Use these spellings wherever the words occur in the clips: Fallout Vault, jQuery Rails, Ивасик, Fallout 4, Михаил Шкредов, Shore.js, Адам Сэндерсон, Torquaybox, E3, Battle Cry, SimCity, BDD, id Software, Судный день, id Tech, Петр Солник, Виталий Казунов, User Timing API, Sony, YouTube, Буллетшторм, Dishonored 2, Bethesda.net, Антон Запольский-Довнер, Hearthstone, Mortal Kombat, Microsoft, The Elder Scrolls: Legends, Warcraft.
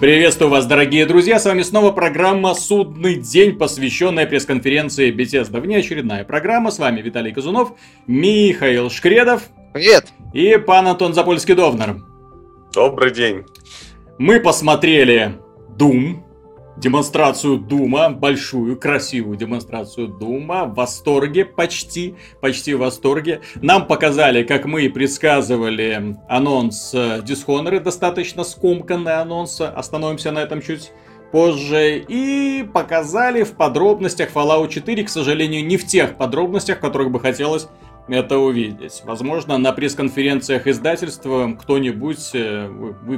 Приветствую вас, дорогие друзья, с вами снова программа «Судный день», посвященная пресс-конференции Bethesda. Внеочередная программа, с вами Виталий Казунов, Михаил Шкредов. Привет! И пан Антон Запольский-Довнер. Добрый день. Мы посмотрели Doom, демонстрацию Дума, большую, красивую демонстрацию Дума, в восторге, почти в восторге. Нам показали, как мы и предсказывали, анонс Dishonored, достаточно скомканный анонс, остановимся на этом чуть позже. И показали в подробностях Fallout 4, к сожалению, не в тех подробностях, которых бы хотелось это увидеть. Возможно, на пресс-конференциях издательства кто-нибудь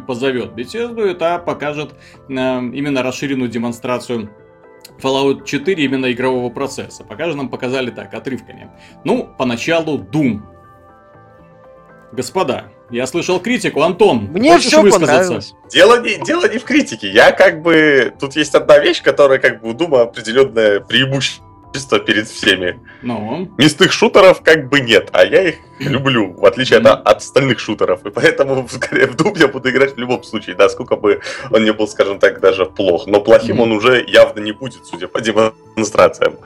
позовет Bethesda, а покажет именно расширенную демонстрацию Fallout 4, именно игрового процесса. Пока же нам показали так, отрывками. Ну, поначалу Doom. Господа, я слышал критику. Антон, мне все понравилось. Дело не в критике. Я как бы... Тут есть одна вещь, которая как бы у Дума определенное преимущество перед всеми. Местных шутеров как бы нет, а я их люблю, в отличие от остальных шутеров. И поэтому, скорее, в Doom я буду играть в любом случае, насколько бы он не был, скажем так, даже плох. Но плохим он уже явно не будет, судя по демонстрациям.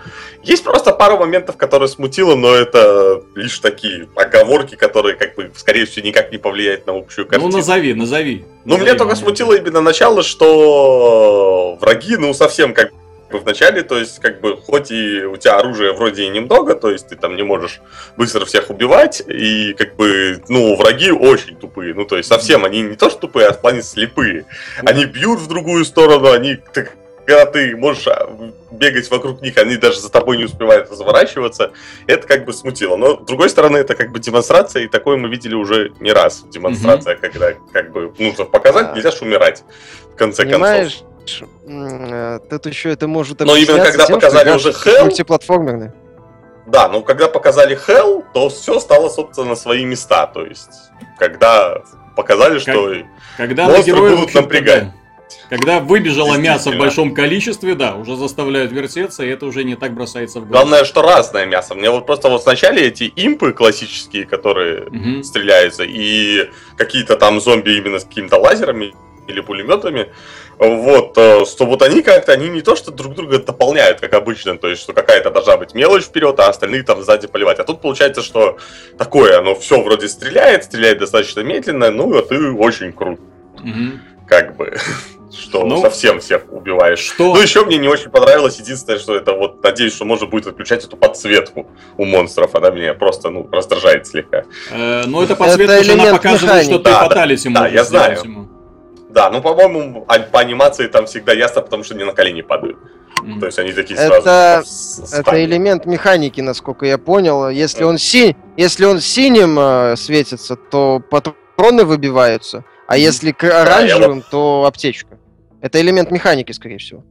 Есть просто пару моментов, которые смутило, но это лишь такие оговорки, которые, как бы, скорее всего, никак не повлияют на общую картину. Ну, назови. Ну, меня только смутило именно начало, что враги, совсем как бы в начале, то есть, как бы, хоть и у тебя оружия вроде и немного, то есть, ты там не можешь быстро всех убивать, и, как бы, враги очень тупые, то есть, совсем они не то что тупые, а в плане слепые. Они бьют в другую сторону, когда ты можешь бегать вокруг них, они даже за тобой не успевают разворачиваться. Это как бы смутило. Но, с другой стороны, это как бы демонстрация, и такое мы видели уже не раз. Демонстрация, когда, как бы, нужно показать, нельзя ж умирать, в конце концов. Тут еще это может объясняться. Но именно когда тем, показали уже Hell, мультиплатформерный. Да, когда показали Hell, то все стало, собственно, на свои места. То есть, когда показали, что когда монстры будут напрягать. Когда выбежало мясо в большом количестве, да, уже заставляют вертеться, и это уже не так бросается в глаза. Главное, что разное мясо. Мне просто сначала эти импы классические, которые стреляются, и какие-то там зомби именно с какими-то лазерами или пулеметами, что они как-то, они не то что друг друга дополняют, как обычно, то есть, что какая-то должна быть мелочь вперед, а остальные там сзади поливать. А тут получается, что такое, оно все вроде стреляет достаточно медленно, а ты очень крут. Как бы, что совсем всех убиваешь. Еще мне не очень понравилось, единственное, что это надеюсь, что можно будет отключать эту подсветку у монстров, она меня просто, раздражает слегка. Эта подсветка, она показывает, что ты фаталити можешь. Да, я знаю. Да, по-моему, по анимации там всегда ясно, потому что они на колени падают. То есть они такие сразу... Это элемент механики, насколько я понял. Если он синим светится, то патроны выбиваются, а если оранжевым, то аптечка. Это элемент механики, скорее всего.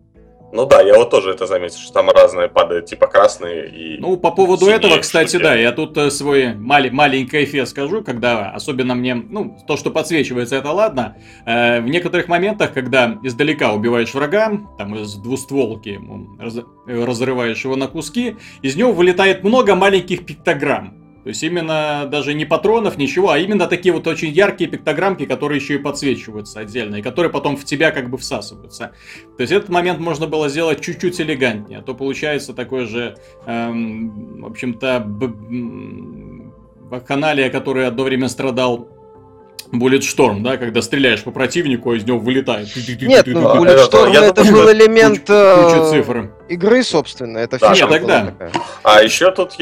Я тоже это заметил, что там разные падают, типа красные и... по поводу этого, кстати, штуки. Да, я тут свой маленький эффект скажу, когда особенно мне, то, что подсвечивается, это ладно. В некоторых моментах, когда издалека убиваешь врага, там из двустволки разрываешь его на куски, из него вылетает много маленьких пиктограмм. То есть, именно даже не патронов, ничего, а именно такие очень яркие пиктограммки, которые еще и подсвечиваются отдельно, и которые потом в тебя как бы всасываются. То есть, этот момент можно было сделать чуть-чуть элегантнее, а то получается такой же, в общем-то, вакханалия, который одно время страдал Буллетшторм, да, когда стреляешь по противнику, а из него вылетает. Нет, Буллетшторм это был элемент игры, собственно, это фишка была такая. А еще тут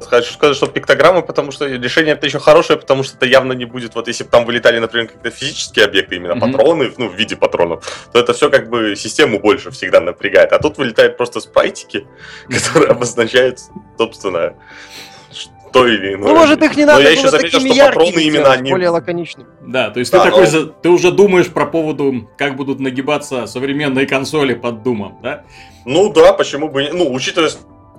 хочу сказать, что пиктограммы, потому что решение это еще хорошее, потому что это явно не будет, если бы там вылетали, например, какие-то физические объекты, именно патроны, в виде патронов, то это все как бы систему больше всегда напрягает. А тут вылетают просто спрайтики, которые обозначают, собственно, то или иное. Может, их не надо. Но я еще заметил, что патроны именно они более лаконичны. Да, то есть ты уже думаешь про поводу, как будут нагибаться современные консоли под Думом, да? Да, почему бы не. Учитывая,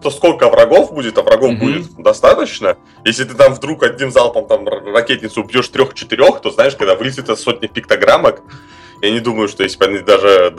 то сколько врагов будет, а врагов будет достаточно. Если ты там вдруг одним залпом там ракетницу убьешь 3-4, то знаешь, когда вылезет сотни пиктограммок, я не думаю, что если бы они даже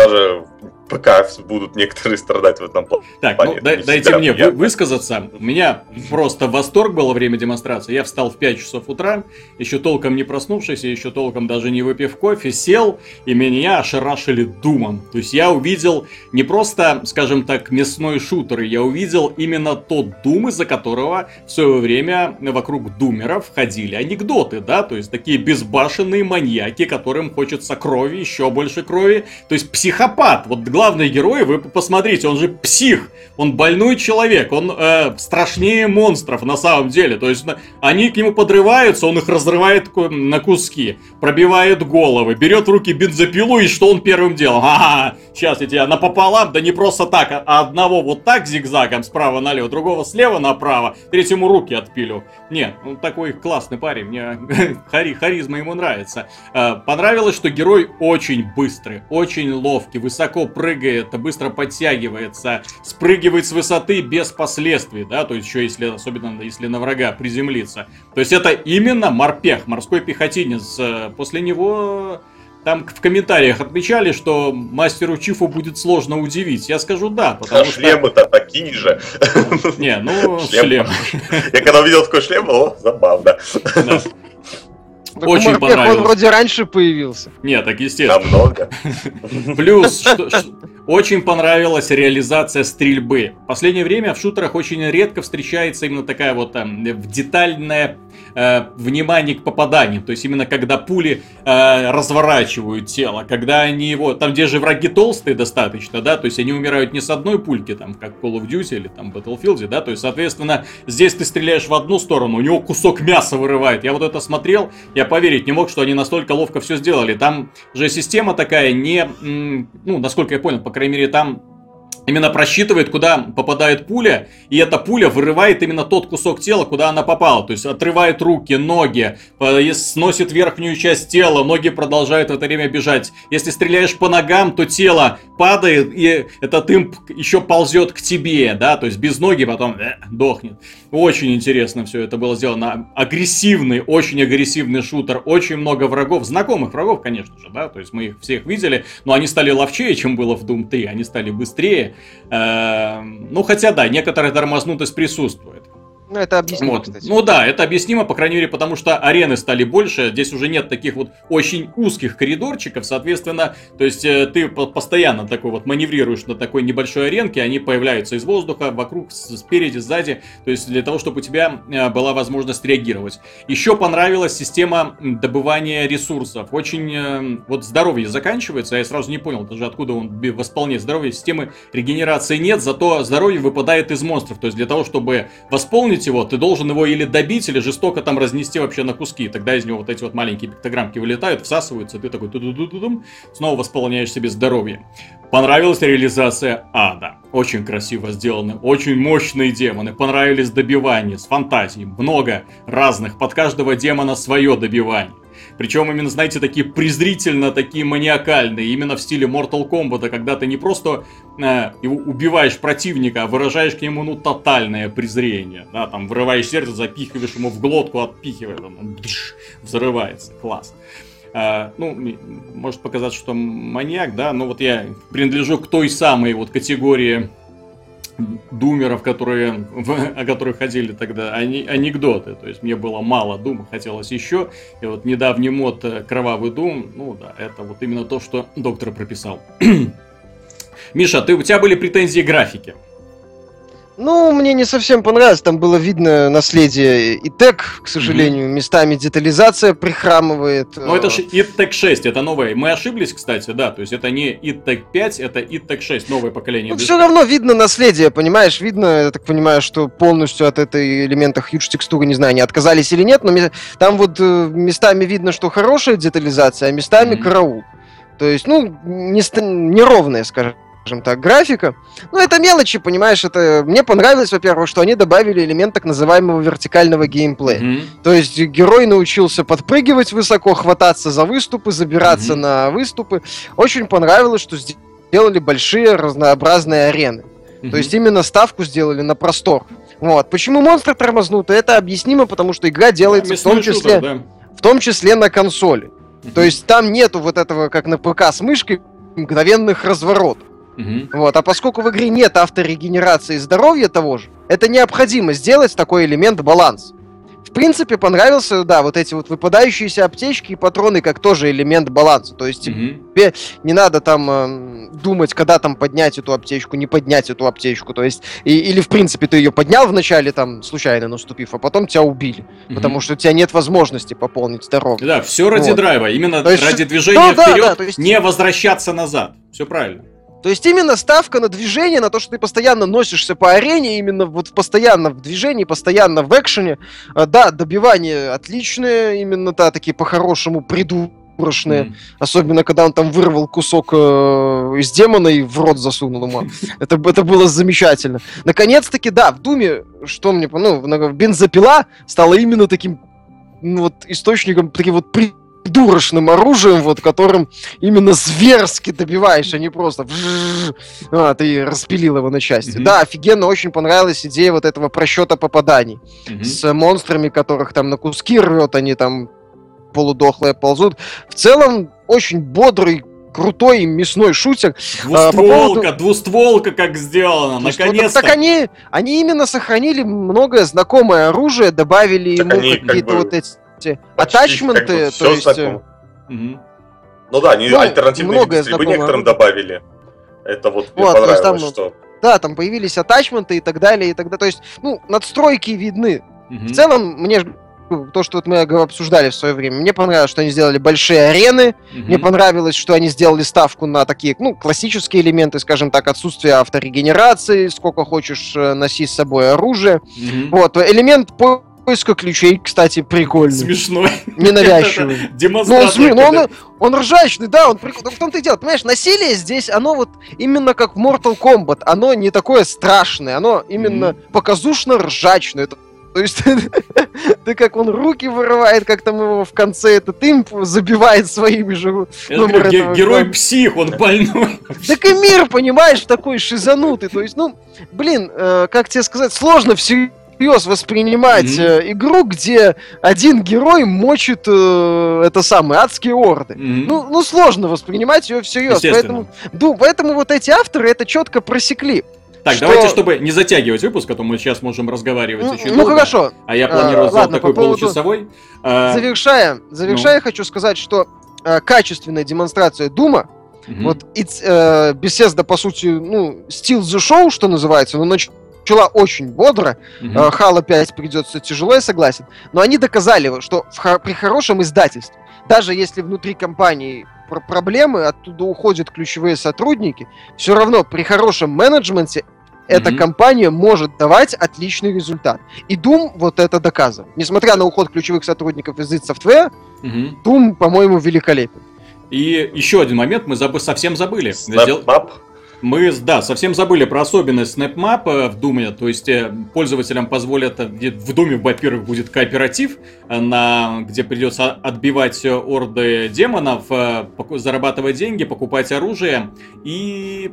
пока будут некоторые страдать в этом плане. Так, ну, дайте мне высказаться. У меня просто восторг было время демонстрации. Я встал в 5 часов утра, еще толком не проснувшись, и еще толком даже не выпив кофе, сел, и меня ошарашили Думом. То есть я увидел не просто, скажем так, мясной шутер, я увидел именно тот Дум, из-за которого в свое время вокруг думеров ходили анекдоты, да, то есть такие безбашенные маньяки, которым хочется крови, еще больше крови, то есть психопат. Вот главный герой, вы посмотрите, он же псих, он больной человек, он страшнее монстров на самом деле, то есть они к нему подрываются, он их разрывает на куски, пробивает головы, берет в руки бензопилу, и что он первым делом? Ага, сейчас я тебя напополам, да не просто так, а одного вот так зигзагом справа налево, другого слева направо, третьему руки отпилю. Не, он такой классный парень, мне харизма ему нравится. Понравилось, что герой очень быстрый, очень ловкий, высоко прыгает, быстро подтягивается, спрыгивает с высоты без последствий, да, то есть еще если, особенно если на врага приземлиться. То есть это именно морпех, морской пехотинец. После него... Там в комментариях отмечали, что мастеру Чифу будет сложно удивить. Я скажу да, потому что... Шлемы-то такие же. Не, ну, шлем. Я когда увидел такой шлем, о, забавно. Да. Очень понравилось. Он вроде раньше появился. Нет, так естественно. Намного. Плюс, очень понравилась реализация стрельбы. В последнее время в шутерах очень редко встречается именно такая вот детальная внимание к попаданию. То есть именно когда пули разворачивают тело, когда они его... Там, где же враги толстые достаточно, да, то есть они умирают не с одной пульки, там, как в Call of Duty или там в Battlefield, да, то есть, соответственно, здесь ты стреляешь в одну сторону, у него кусок мяса вырывает. Я вот это смотрел, я поверить не мог, что они настолько ловко все сделали. Там же система такая не... Ну, насколько я понял, по крайней мере, там именно просчитывает, куда попадает пуля, и эта пуля вырывает именно тот кусок тела, куда она попала. То есть отрывает руки, ноги, сносит верхнюю часть тела, ноги продолжают в это время бежать. Если стреляешь по ногам, то тело падает, и этот имп еще ползет к тебе, да, то есть без ноги потом дохнет. Очень интересно все это было сделано. Агрессивный, очень агрессивный шутер, очень много врагов, знакомых врагов, конечно же, да, то есть мы их всех видели, но они стали ловчее, чем было в Doom 3, они стали быстрее. Ну, хотя да, некоторая тормознутость присутствует. Ну, это объяснимо, вот. Ну да, это объяснимо, по крайней мере, потому что арены стали больше. Здесь уже нет таких вот очень узких коридорчиков, соответственно, то есть ты постоянно такой вот маневрируешь на такой небольшой аренке, они появляются из воздуха, вокруг, спереди, сзади, то есть для того, чтобы у тебя была возможность реагировать. Еще понравилась система добывания ресурсов. Очень, вот здоровье заканчивается, я сразу не понял даже, откуда он восполняет здоровье, системы регенерации нет, зато здоровье выпадает из монстров, то есть для того, чтобы восполнить его, ты должен его или добить, или жестоко там разнести вообще на куски. Тогда из него вот эти вот маленькие пиктограммки вылетают, всасываются, ты такой ту-ду-ду-ду-дум, снова восполняешь себе здоровье. Понравилась реализация ада. Очень красиво сделаны, очень мощные демоны. Понравились добивания с фантазией. Много разных, под каждого демона свое добивание. Причем именно, знаете, такие презрительно, такие маниакальные, именно в стиле Mortal Kombat, когда ты не просто убиваешь противника, а выражаешь к нему, ну, тотальное презрение, да, там, вырываешь сердце, запихиваешь ему в глотку, отпихиваешь, он взрывается, класс. Ну, может показаться, что маньяк, да, но вот я принадлежу к той самой вот категории... думеров, которые, о которых ходили тогда анекдоты. То есть мне было мало дума, хотелось еще. И вот недавний мод «Кровавый дум», ну да, это вот именно то, что доктор прописал. Миша, у тебя были претензии к графике? Ну, мне не совсем понравилось. Там было видно наследие id Tech, к сожалению. Местами детализация прихрамывает. Ну, это же id Tech 6, это новое. Мы ошиблись, кстати, да. То есть это не id Tech 5, это id Tech 6, новое поколение. Ну, все равно видно наследие, понимаешь? Видно, я так понимаю, что полностью от этой элемента Huge текстуры, не знаю, они отказались или нет, но там вот местами видно, что хорошая детализация, а местами караул. То есть, ну, неровная, скажем так, графика. Ну, это мелочи, понимаешь, это... Мне понравилось, во-первых, что они добавили элемент так называемого вертикального геймплея. То есть герой научился подпрыгивать высоко, хвататься за выступы, забираться на выступы. Очень понравилось, что сделали большие разнообразные арены. То есть именно ставку сделали на простор. Вот. Почему монстры тормознуты? Это объяснимо, потому что игра делается в том числе на консоли. То есть там нету вот этого, как на ПК с мышкой, мгновенных разворотов. Вот. А поскольку в игре нет авторегенерации здоровья того же, это необходимо сделать такой элемент баланс. В принципе, понравился, да, вот эти вот выпадающиеся аптечки и патроны как тоже элемент баланса. То есть тебе не надо там думать, когда там поднять эту аптечку, не поднять эту аптечку. То есть, или в принципе ты ее поднял вначале, там, случайно наступив, а потом тебя убили. Потому что у тебя нет возможности пополнить здоровье. Да, все ради драйва, именно то есть, ради движения вперед, да, то есть... не возвращаться назад. Все правильно. То есть именно ставка на движение, на то, что ты постоянно носишься по арене, именно вот постоянно в движении, постоянно в экшене. Да, добивания отличные, именно да, такие по-хорошему придурочные. Особенно, когда он там вырвал кусок из демона и в рот засунул ему. Это было замечательно. Наконец-таки, да, в Думе, что мне понравилось, бензопила стала именно таким вот источником, таким вот придурочным оружием, вот, которым именно зверски добиваешь, а не просто ты распилил его на части. Да, офигенно, очень понравилась идея вот этого просчета попаданий с монстрами, которых там на куски рвет, они там полудохлые ползут. В целом, очень бодрый, крутой мясной шутер. Двустволка как сделано, наконец-то. Так они именно сохранили многое знакомое оружие, добавили так ему какие-то вот эти... Атачменты, как бы, то есть... Ну да, они альтернативные вид некоторым добавили. Это вот мне понравилось, там, что... Да, там появились атачменты и так далее, и так далее. То есть, надстройки видны. В целом, мне то, что вот мы обсуждали в свое время, мне понравилось, что они сделали большие арены, мне понравилось, что они сделали ставку на такие, классические элементы, скажем так, отсутствие авторегенерации, сколько хочешь носи с собой оружие. Вот, элемент по... Поиска ключей, кстати, прикольный. Смешной. Ненавязчивый. Демонстрация. Он ржачный, да, он прикольный. Но в том-то и дело, понимаешь, насилие здесь, оно вот именно как в Mortal Kombat, оно не такое страшное, оно именно показушно-ржачное. То есть, ты как он руки вырывает, как там его в конце этот имп забивает своими же... Герой-псих, он больной. Так и мир, понимаешь, такой шизанутый. То есть, как тебе сказать, сложно все... воспринимать игру, где один герой мочит адские орды. Сложно воспринимать ее всерьез. Поэтому вот эти авторы это четко просекли. Так, что... давайте, чтобы не затягивать выпуск, а то мы сейчас можем разговаривать еще долго. Хорошо. А я планировал сделать такой получасовой. Завершая, хочу сказать, что качественная демонстрация Дума. Вот Bethesda, по сути, steal the show, что называется, начала очень бодро, Halo 5 придется тяжело, я согласен, но они доказали, что при хорошем издательстве, даже если внутри компании проблемы, оттуда уходят ключевые сотрудники, все равно при хорошем менеджменте эта компания может давать отличный результат. И Doom вот это доказывает. Несмотря на уход ключевых сотрудников из id Software, Doom, по-моему, великолепен. И еще один момент, мы совсем забыли. Мы, совсем забыли про особенность SnapMap в Думе, то есть пользователям позволят, в Думе, во-первых, будет кооператив, где придется отбивать орды демонов, зарабатывать деньги, покупать оружие и,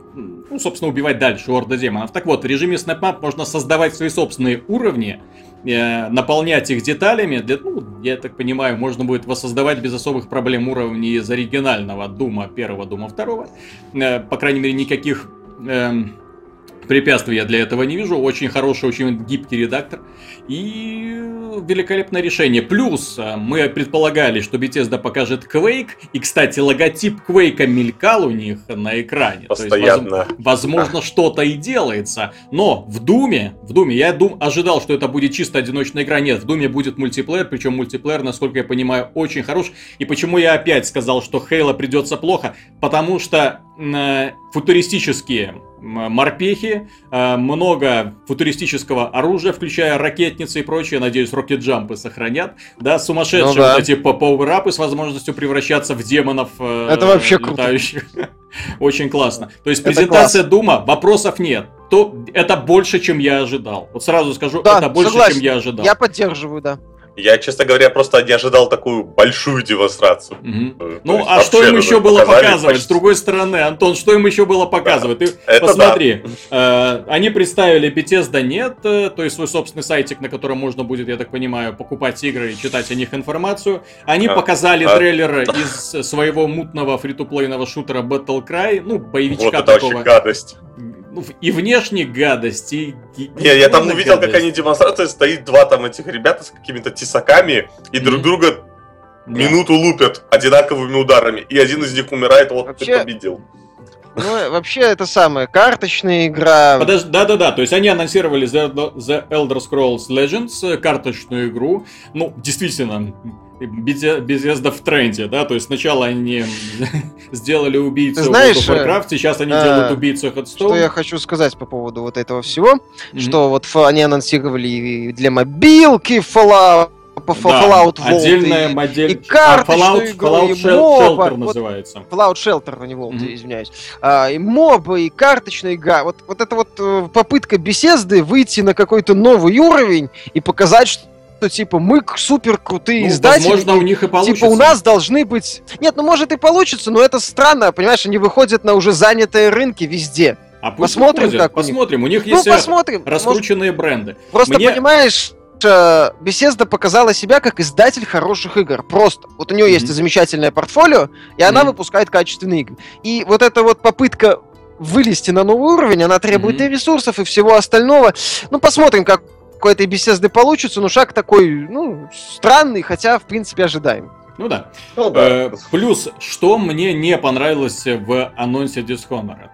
собственно, убивать дальше орды демонов. Так вот, в режиме SnapMap можно создавать свои собственные уровни, наполнять их деталями, я так понимаю, можно будет воссоздавать без особых проблем уровни из оригинального Дума 1, Дума 2, по крайней мере, никаких препятствий я для этого не вижу, очень хороший, очень гибкий редактор и великолепное решение. Плюс мы предполагали, что Bethesda покажет Quake, и, кстати, логотип Quake мелькал у них на экране. Постоянно. То есть, возможно, что-то и делается, но в Думе я ожидал, что это будет чисто одиночная игра, нет, в Думе будет мультиплеер, причем мультиплеер, насколько я понимаю, очень хорош. И почему я опять сказал, что Halo придется плохо, потому что футуристические морпехи, много футуристического оружия, включая ракетницы и прочее, надеюсь, рокет-джампы сохранят, да, сумасшедшие типа пауэрапы с возможностью превращаться в демонов это вообще летающих. Круто. Очень классно. То есть презентация Дума, вопросов нет. Это больше, чем я ожидал. Вот сразу скажу, это больше, чем я ожидал. Я поддерживаю, да. Я, честно говоря, просто не ожидал такую большую демонстрацию. Mm-hmm. Ну, а что им еще было показывать? Почти... С другой стороны, Антон, что им еще было показывать? Да. Ты посмотри, да. Они представили Bethesda.net, то есть свой собственный сайтик, на котором можно будет, я так понимаю, покупать игры и читать о них информацию. Они показали трейлер из своего мутного фри-то-плейного шутера Battle Cry, ну, боевичка вот такого. Вот это вообще гадость. И внешне гадость, и... Не, я там увидел, гадость. Как они демонстрации, стоит два там этих ребята с какими-то тесаками, и друг друга минуту лупят одинаковыми ударами, и один из них умирает, вот вообще... ты победил. Ну, вообще, это самая карточная игра. Да-да-да, то есть они анонсировали The Elder Scrolls: Legends, карточную игру. Ну, действительно, Bethesda в тренде, да? То есть сначала они сделали убийцу в Warcraft, сейчас они делают убийцу Hearthstone. Что я хочу сказать по поводу вот этого всего, что вот они анонсировали для мобилки Fallout. По Fallout Vault, отдельная модель, и карточную игру, Fallout и мобы. Shelter называется. Fallout Shelter, не Vault, извиняюсь. И мобы, и карточная игра. Вот это вот попытка Bethesda выйти на какой-то новый уровень и показать, что типа мы супер крутые издатели. Возможно, у них и получится. Типа у нас должны быть... Нет, ну может и получится, но это странно, понимаешь, они выходят на уже занятые рынки везде. А посмотрим, как посмотрим. У них есть раскрученные бренды. Просто понимаешь... Bethesda показала себя как издатель хороших игр. Просто. Вот у нее есть замечательное портфолио, и она выпускает качественные игры. И вот эта вот попытка вылезти на новый уровень, она требует и ресурсов, и всего остального. Ну, посмотрим, как у этой Bethesda получится. Но шаг такой, ну, странный, хотя, в принципе, ожидаем. Ну да. Плюс, что мне не понравилось в анонсе Dishonored.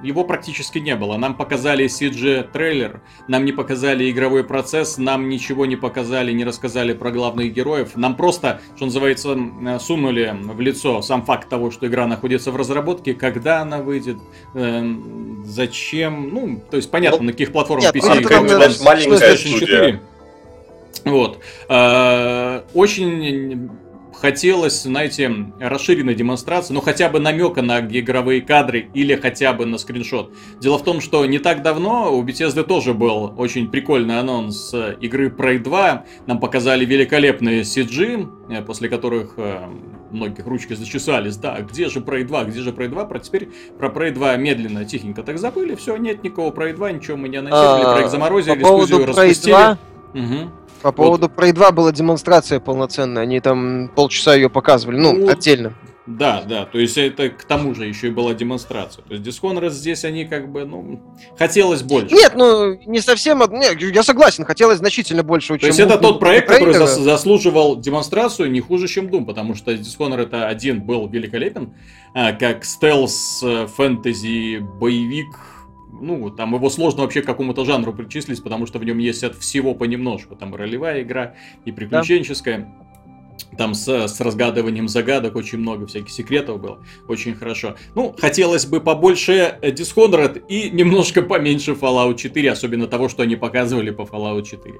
Его практически не было. Нам показали CG-трейлер, нам не показали игровой процесс, нам ничего не показали, не рассказали про главных героев. Нам просто, что называется, сунули в лицо сам факт того, что игра находится в разработке, когда она выйдет, зачем, ну, то есть понятно, на каких платформах PC, как маленькая студия. Вот. Очень... Хотелось, знаете, расширенной демонстрации, ну хотя бы намека на игровые кадры или хотя бы на скриншот. Дело в том, что не так давно у Bethesda тоже был очень прикольный анонс игры Prey 2. Нам показали великолепные CG, после которых многих ручки зачесались. Да, где же Prey 2, где же Prey 2? Теперь про Prey 2 медленно, тихенько так забыли. Все, нет никакого Prey 2, ничего мы не анонсировали, проект заморозили, студию распустили. По поводу Prey 2 была демонстрация полноценная, они там полчаса ее показывали, ну, отдельно. Да, да, то есть это к тому же еще и была демонстрация. То есть Dishonored здесь они как бы, ну, хотелось больше. Нет, ну, не совсем, нет, я согласен, хотелось значительно больше, чем... То есть это тот проект, который заслуживал демонстрацию не хуже, чем Doom, потому что Dishonored 1 был великолепен, как стелс, фэнтези, боевик. Ну, там его сложно вообще к какому-то жанру причислить, потому что в нем есть от всего понемножку. Там ролевая игра и приключенческая. Да. Там с разгадыванием загадок очень много всяких секретов было. Очень хорошо. Ну, хотелось бы побольше Dishonored и немножко поменьше Fallout 4, особенно того, что они показывали по Fallout 4.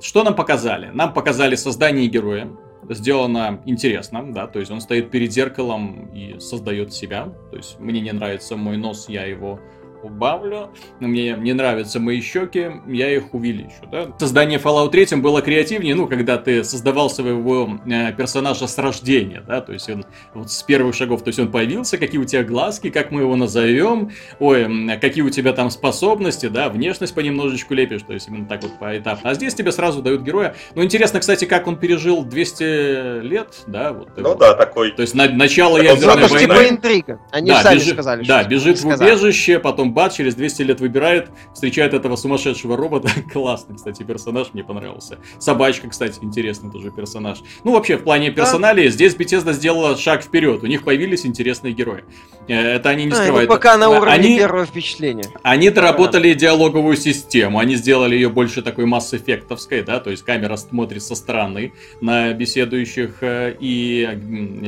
Что нам показали? Нам показали создание героя. Сделано интересно, да, то есть он стоит перед зеркалом и создает себя. То есть мне не нравится мой нос, я его убавлю. Мне не нравятся мои щеки, я их увеличу, да. Создание Fallout 3 было креативнее, ну, когда ты создавал своего персонажа с рождения, да, то есть он вот с первых шагов, то есть он появился, какие у тебя глазки, как мы его назовем, ой, какие у тебя там способности, да, внешность понемножечку лепишь, то есть именно так вот поэтапно. А здесь тебе сразу дают героя. Ну, интересно, кстати, как он пережил 200 лет, да, вот. Ну, вот, да, такой. То есть начало ядерной войны. Типа интрига. Они сами сказали. Да, бежит в убежище, потом бат, через 200 лет выбирает, встречает этого сумасшедшего робота. Классный, кстати, персонаж, мне понравился. Собачка, кстати, интересный тоже персонаж. Ну, вообще, в плане персоналии, здесь Bethesda сделала шаг вперед. У них появились интересные герои. Это они не скрывают. Пока на уровне первого впечатления. Они доработали диалоговую систему. Они сделали ее больше такой масс-эффектовской, да, то есть камера смотрит со стороны на беседующих, и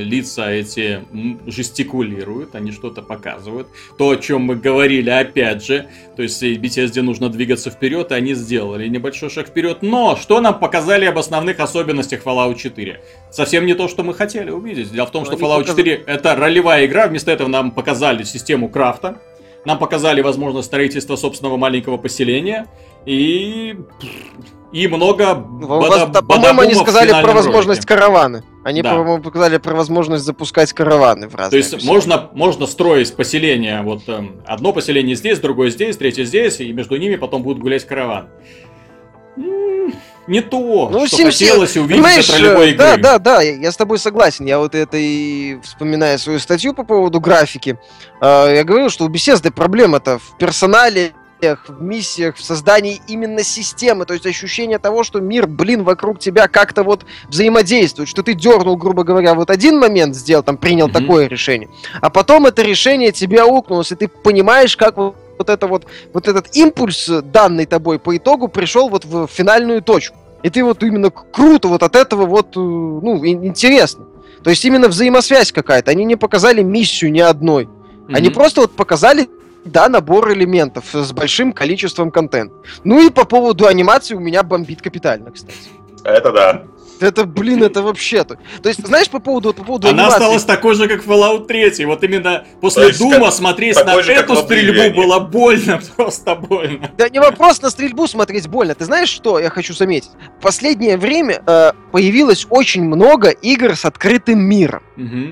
лица эти жестикулируют, они что-то показывают. То, о чем мы говорили, опять же, то есть Bethesda нужно двигаться вперед, и они сделали небольшой шаг вперед. Но что нам показали об основных особенностях Fallout 4? Совсем не то, что мы хотели увидеть. Дело в том, что Fallout 4 это ролевая игра, вместо этого нам показали систему крафта, нам показали возможность строительства собственного маленького поселения И много по-моему, они сказали про возможность караваны. Они, по-моему, сказали про возможность запускать караваны в разные. То есть можно строить поселение. Вот одно поселение здесь, другое здесь, третье здесь, и между ними потом будут гулять караван. Не то, ну, что хотелось увидеть от ролевой игры. Да, я с тобой согласен. Я вот это и вспоминаю свою статью по поводу графики. Я говорил, что у Bethesda проблема-то в персонале, в миссиях, в создании именно системы, то есть ощущение того, что мир, вокруг тебя как-то вот взаимодействует, что ты дернул, грубо говоря, вот один момент сделал, там, принял такое решение, а потом это решение тебе аукнулось, и ты понимаешь, как вот этот импульс, данный тобой по итогу, пришел вот в финальную точку. И ты вот именно круто вот от этого вот, ну, интересно. То есть именно взаимосвязь какая-то. Они не показали миссию ни одной. Они просто вот показали, да, набор элементов с большим количеством контента. Ну и по поводу анимации у меня бомбит капитально, кстати. Это да. Это вообще-то. То есть, знаешь, по поводу она анимации... осталась такой же, как Fallout 3. Вот именно после Дума смотреть на эту стрельбу было больно, просто больно. Да не вопрос, на стрельбу смотреть больно. Ты знаешь, что я хочу заметить? В последнее время появилось очень много игр с открытым миром.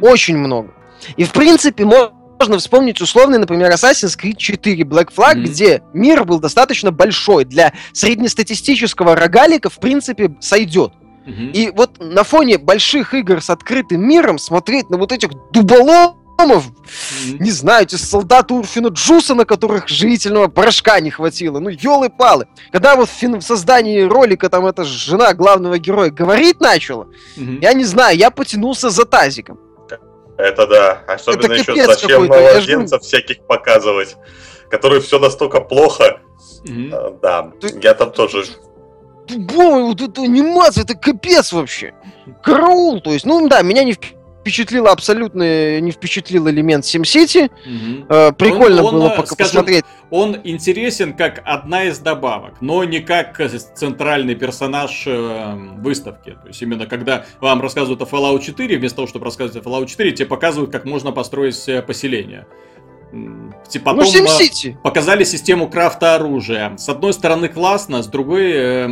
Очень много. И, в принципе, можно вспомнить условный, например, Assassin's Creed 4 Black Flag, где мир был достаточно большой. Для среднестатистического рогалика, в принципе, сойдет. И вот на фоне больших игр с открытым миром смотреть на вот этих дуболомов, не знаю, эти солдаты Урфина Джуса, на которых живительного порошка не хватило, ну елы-палы. Когда вот в создании ролика там эта жена главного героя говорить начала, я не знаю, я потянулся за тазиком. Это да. Особенно это еще зачем младенцев всяких показывать, которые все настолько плохо. Да, я там тоже... Бой, вот эта анимация, это капец вообще. Караул, то есть, ну да, меня не впечатлило абсолютно, не впечатлил элемент SimCity. Прикольно он, было пока посмотреть. Он интересен как одна из добавок, но не как центральный персонаж выставки. То есть именно когда вам рассказывают о Fallout 4, вместо того, чтобы рассказывать о Fallout 4, тебе показывают, как можно построить поселение. Типа, потом показали систему крафта оружия. С одной стороны классно, с другой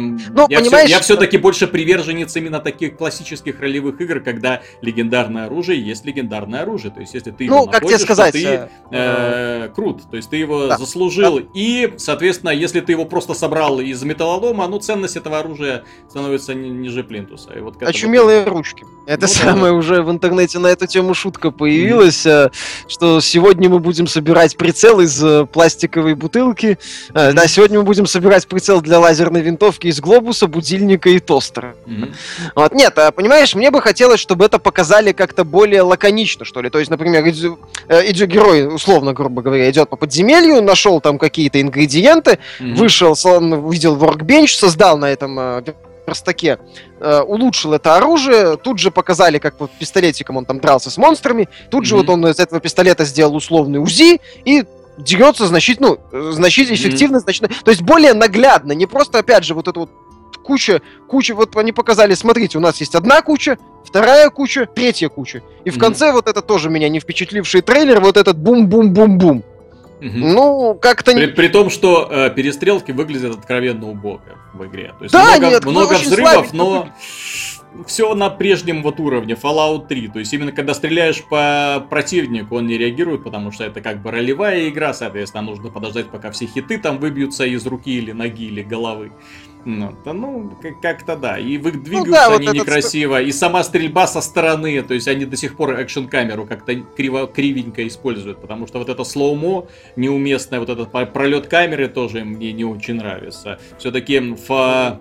я все-таки больше приверженец именно таких классических ролевых игр, когда легендарное оружие есть легендарное оружие. То есть если ты его находишь, то ты крут. То есть ты его заслужил. И, соответственно, если ты его просто собрал из металлолома, ну ценность этого оружия становится ниже плинтуса. И вот очумелые ручки. Это самое уже в интернете на эту тему шутка появилась, что сегодня мы будем собирать прицел из пластиковой бутылки. Да, сегодня мы будем собирать прицел для лазерной винтовки из глобуса, будильника и тостера. Вот. Нет, понимаешь, мне бы хотелось, чтобы это показали как-то более лаконично, что ли. То есть, например, герой, условно, грубо говоря, идет по подземелью, нашел там какие-то ингредиенты, вышел, увидел воркбенч, создал на этом верстаке, улучшил это оружие, тут же показали, как вот пистолетиком он там дрался с монстрами, тут же вот он из этого пистолета сделал условный УЗИ и дерется значительно эффективно, значительно, то есть более наглядно, не просто, опять же, вот эта вот куча, вот они показали, смотрите, у нас есть одна куча, вторая куча, третья куча, и в конце вот это тоже меня не впечатливший трейлер, вот этот бум-бум-бум-бум. Ну, как-то не... При том, что перестрелки выглядят откровенно убого в игре. То есть много взрывов, но все на прежнем вот уровне Fallout 3. То есть именно когда стреляешь по противнику, он не реагирует, потому что это как бы ролевая игра, соответственно, нужно подождать, пока все хиты там выбьются из руки или ноги, или головы. Ну, как-то да. И двигаются они вот некрасиво. И сама стрельба со стороны. То есть они до сих пор экшн-камеру как-то кривенько используют. Потому что вот это слоумо неуместное, вот этот пролет камеры тоже мне не очень нравится. Все-таки,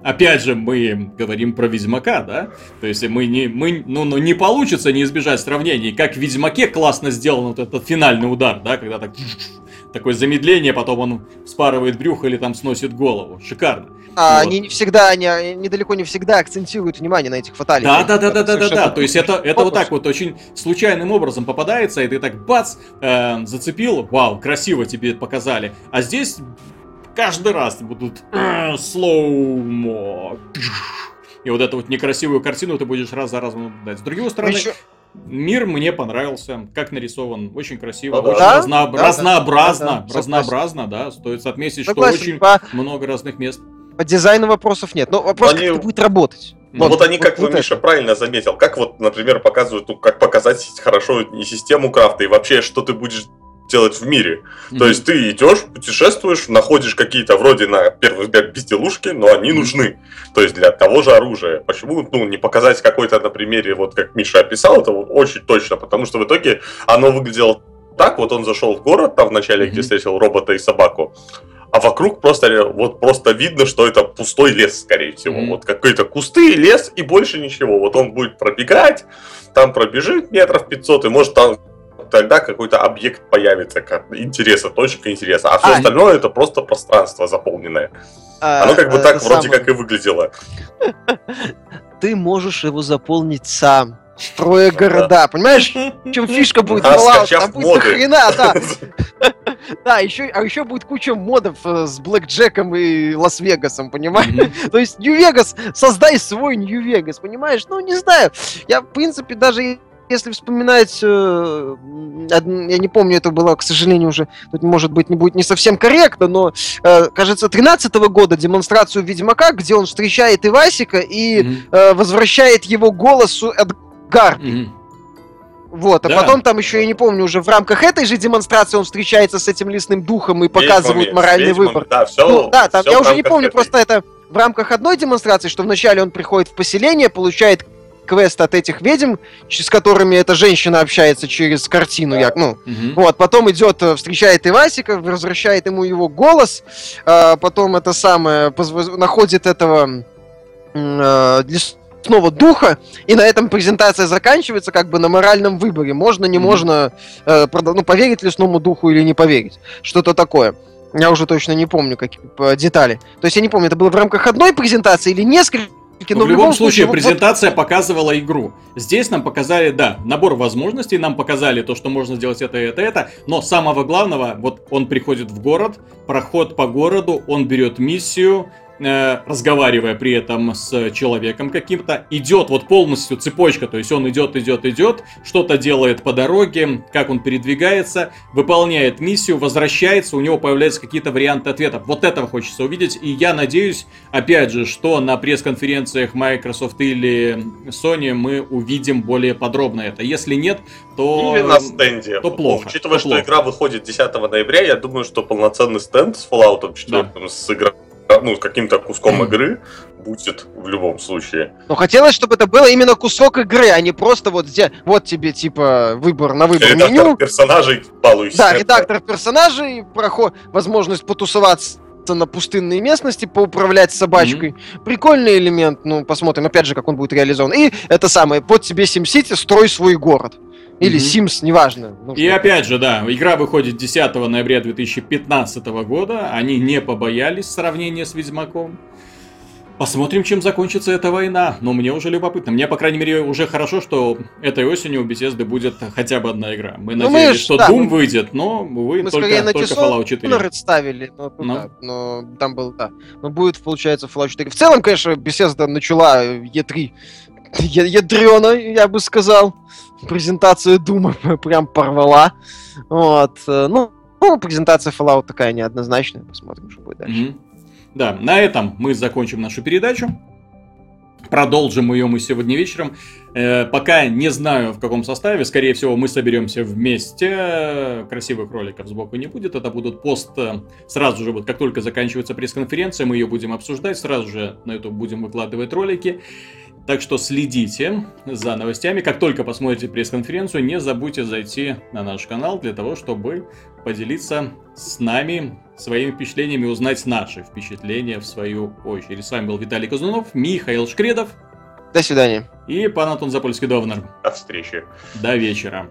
опять же, мы говорим про Ведьмака, да? То есть не получится не избежать сравнений. Как в Ведьмаке классно сделан вот этот финальный удар, да? Когда такое замедление, потом он спарывает брюхо или там сносит голову. Шикарно. Они недалеко не всегда акцентируют внимание на этих фаталитах. Да. То есть это вот так вот очень случайным образом попадается, и ты так бац, зацепил, вау, красиво тебе показали. А здесь каждый раз будут слоумо. И вот эту вот некрасивую картину ты будешь раз за разом наблюдать. С другой стороны... Мир мне понравился, как нарисован, очень красиво, да, очень да? разнообразно, да, стоит отметить, что очень много разных мест. По дизайну вопросов нет, но вопрос, как это будет работать. Ну вот, вот они, как вот вы, Миша, правильно заметил, как вот, например, показывают, ну, как показать хорошо не систему крафта и вообще, что ты будешь делать в мире. Mm-hmm. То есть ты идешь, путешествуешь, находишь какие-то вроде на первый взгляд безделушки, но они нужны. То есть для того же оружия. Почему ну, не показать какой-то на примере, вот как Миша описал, это очень точно, потому что в итоге оно выглядело так, вот он зашел в город, там вначале, где встретил робота и собаку, а вокруг просто, вот, просто видно, что это пустой лес, скорее всего. Вот какие-то кусты, лес и больше ничего. Вот он будет пробегать, там пробежит метров 500, и может там тогда какой-то объект появится, как интереса, точка интереса. А все остальное это просто пространство заполненное. Оно как бы так вроде как и выглядело. Ты можешь его заполнить сам, строя города. Понимаешь, чем фишка будет? Там будет хрена, да. Да, еще будет куча модов с Блэкджеком и Лас-Вегасом, понимаешь? То есть Нью-Вегас, создай свой Нью-Вегас, понимаешь? Ну, не знаю. Я, в принципе, даже если вспоминать, я не помню, это было, к сожалению, уже, тут, может быть, не будет не совсем корректно, но, кажется, 13-го года демонстрацию Ведьмака, где он встречает Ивасика и возвращает его голосу Эдгарду. Вот, а да. Потом там еще, я не помню, уже в рамках этой же демонстрации он встречается с этим лесным духом и показывают моральный выбор. Да, все, ну, да там, все я уже не помню, этой. Просто это в рамках одной демонстрации, что вначале он приходит в поселение, получает квест от этих ведьм, с которыми эта женщина общается через картину. Да. Вот, потом идет, встречает Ивасика, возвращает ему его голос, потом это самое, находит этого лесного духа, и на этом презентация заканчивается как бы на моральном выборе. Можно, не можно, ну, поверить лесному духу или не поверить. Что-то такое. Я уже точно не помню какие детали. То есть я не помню, это было в рамках одной презентации или нескольких. Но в любом случае, презентация показывала игру. Здесь нам показали, да, набор возможностей, нам показали то, что можно сделать это, но самого главного, вот он приходит в город, проход по городу, он берет миссию, разговаривая при этом с человеком каким-то, идет вот полностью цепочка, то есть он идет, что-то делает по дороге, как он передвигается, выполняет миссию, возвращается, у него появляются какие-то варианты ответов. Вот этого хочется увидеть, и я надеюсь, опять же, что на пресс-конференциях Microsoft или Sony мы увидим более подробно это. Если нет, то, или на стенде. То плохо. Учитывая, что игра выходит 10 ноября, я думаю, что полноценный стенд с Fallout 4 с игрой, ну, с каким-то куском игры будет в любом случае. Но хотелось, чтобы это было именно кусок игры, а не просто вот где, вот тебе, типа, выбор на выбор редактор меню. Редактор персонажей, балуйся. Да, редактор персонажей, возможность потусоваться на пустынной местности, поуправлять собачкой. Прикольный элемент, ну, посмотрим, опять же, как он будет реализован. И это самое, под тебе SimCity, строй свой город. Или Sims, неважно. И опять же, да, игра выходит 10 ноября 2015 года. Они не побоялись сравнения с Ведьмаком. Посмотрим, чем закончится эта война. Но мне уже любопытно. Мне, по крайней мере, уже хорошо, что этой осенью у Bethesda будет хотя бы одна игра. Мы надеялись, что Doom выйдет, но, увы, только Fallout 4. Мы ставили, но там был, да. Но будет, получается, Fallout 4. В целом, конечно, Bethesda начала E3 ядрёно, я бы сказал. Презентацию Дума прям порвала. Вот. Ну, презентация Fallout такая неоднозначная. Посмотрим, что будет дальше. Да, на этом мы закончим нашу передачу. Продолжим ее мы сегодня вечером. Пока не знаю, в каком составе. Скорее всего, мы соберемся вместе. Красивых роликов сбоку не будет. Это будут пост сразу же, вот как только заканчивается пресс-конференция, мы ее будем обсуждать. Сразу же на YouTube будем выкладывать ролики. Так что следите за новостями. Как только посмотрите пресс-конференцию, не забудьте зайти на наш канал для того, чтобы поделиться с нами своими впечатлениями, узнать наши впечатления в свою очередь. С вами был Виталий Казунов, Михаил Шкредов. До свидания. И пан Антон Запольский-Довнер. До встречи. До вечера.